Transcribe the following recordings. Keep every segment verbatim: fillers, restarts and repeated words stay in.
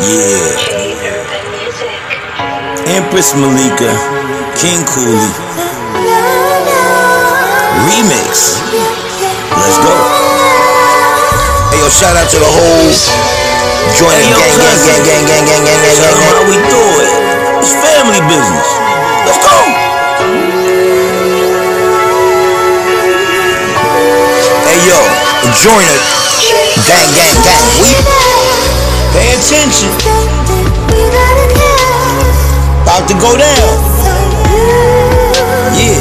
Yeah. Empress Malika, King Cooley remix. Let's go. Hey yo, shout out to the whole joint and gang, gang, gang, gang, gang, gang, gang, gang, gang. How we do it? It's family business. Let's go. Yo, join it. Gang, gang, gang. We pay attention. About to go down. Yeah.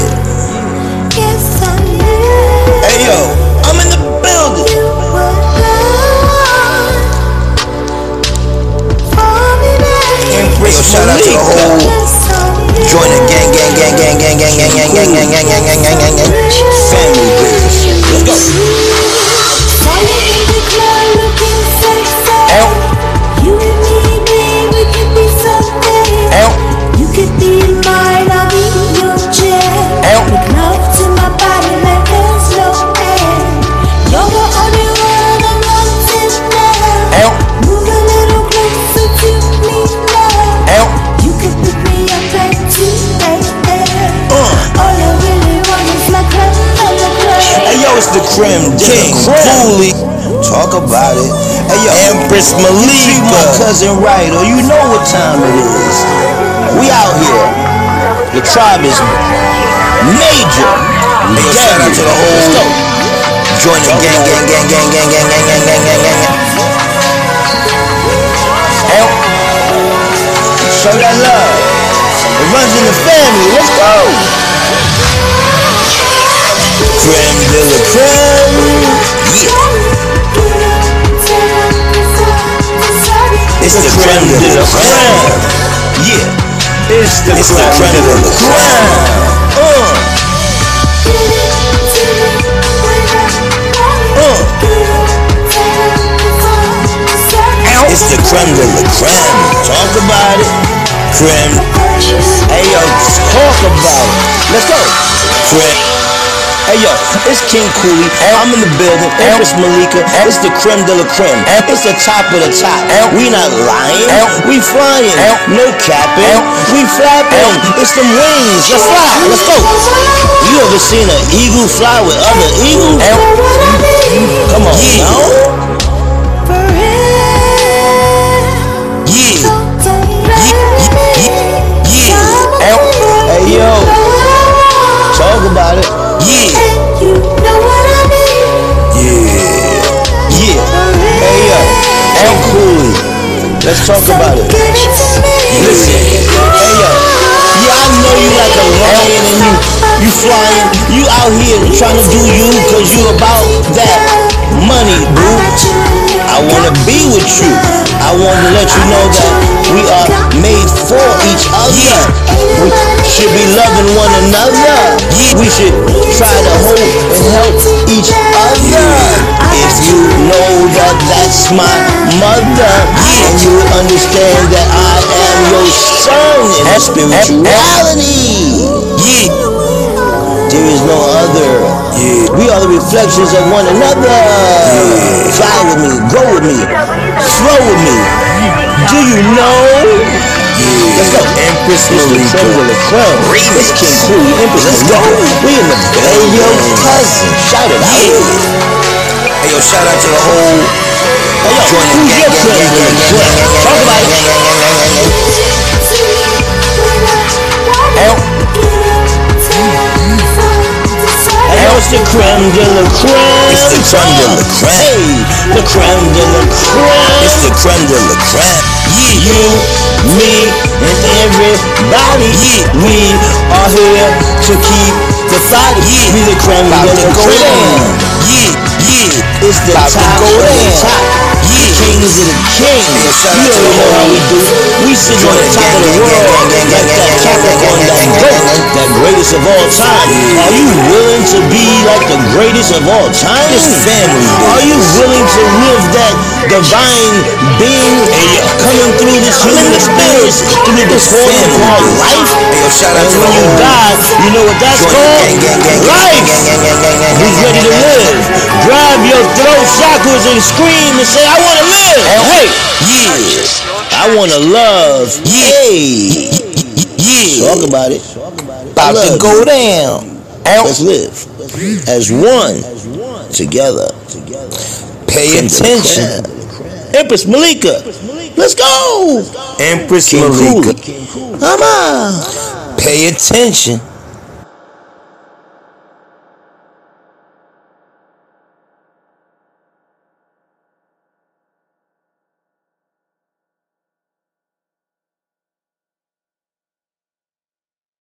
Hey yo, I'm in the building. Empress, yo, shout out to the whole join it. Gang, gang, gang, gang, gang, gang, gang, gang, gang, gang, gang, gang, gang, gang, gang, gang. Family business. Let's go. Out. You and me, babe, we could be something. Out. You could be mine, I'll be in your chair. Out. Make love to my body like there's no end. You're the only one I'm wanting now. Out. Move a little closer to me now. Out. You could pick me up and two right there. Uh. All I really want is my crème on the plate. Hey yo, it's the Crim King Cooley. Talk about it. Hey yo, Empress Malika, my cousin Ryder, you know what time it is. We out here. The tribe is major. Hey, yo, shout out to the whole. Let's go. Join the gang, gang, gang, gang, gang, gang, gang, gang, gang, gang, gang, gang. Help. Show that love. It runs in the family. Let's go. Crème de la crème. Yeah. It's the crème de la crème. Yeah. It's the crème de la crème. Uh. Uh. It's the crème de la crème. Talk about it. Crème. Hey yo, talk about it. Let's go. Crème. Hey yo, it's King Cooley, I'm in the building, Empress Malika, it's the crème de la crème, it's the top of the top, we not lying, we flying, no capping, we flapping, it's them wings, let's fly, let's go. You ever seen an eagle fly with other eagles? Come on, yeah. No? Yeah. Yeah. Yeah. Yeah. Hey yo, talk about it. Yeah. And you know what I mean. Yeah. Yeah. Hey yo, King Cooley, let's talk so about it. Listen. Hey yo. Yeah, I know you like a lion and you you flying. You out here trying to do you, cause you about that money, boo. I wanna be with you. I wanna let you know that we are made for each other. Yeah. We should be loving one another. We should try to hold and help each other. If you know that that's my mother, and you understand that I am your son in her spirituality. Yeah. There is no other. Yeah. We are the reflections of one another. Yeah. Fly with me, grow with me, flow with me. Do you know? Yeah. Let's go. Empress Malika, it's King Crew, Empress Malika. We in the Bayo cousin. Shout it out. Yeah. Hey yo, shout out to the whole. Hey yo, join the gang, gang, gang, gang, gang, gang. Talk about it. Hey yo, it's the crème de la crème. It's the crème de la crème. Hey, the crème de la crème. It's the crème de la crème. Yeah, you. Me and everybody, yeah. We are here to keep the party. Yeah. We the crème de la crème. Yeah, yeah. It's the top of the top. Yeah. The kings of the king. You already know how we do. We sit on the top of the world like that Capricorn, that goat, that greatest of all time. Yeah. Are you willing to be like the greatest of all time? It's family. Are you willing to live that divine being coming through this human experience through the course of our life? And when you die, you know what that's called? Life! Be ready to live. Grab your throat chakras and scream and say, I want to live! Hey! Yeah! I want to love. Yeah. Yeah. Talk about it. About to go down. Out. Let's live. As one. Together. Pay attention. Empress Malika. Let's go. Empress Malika. Come on. Pay attention.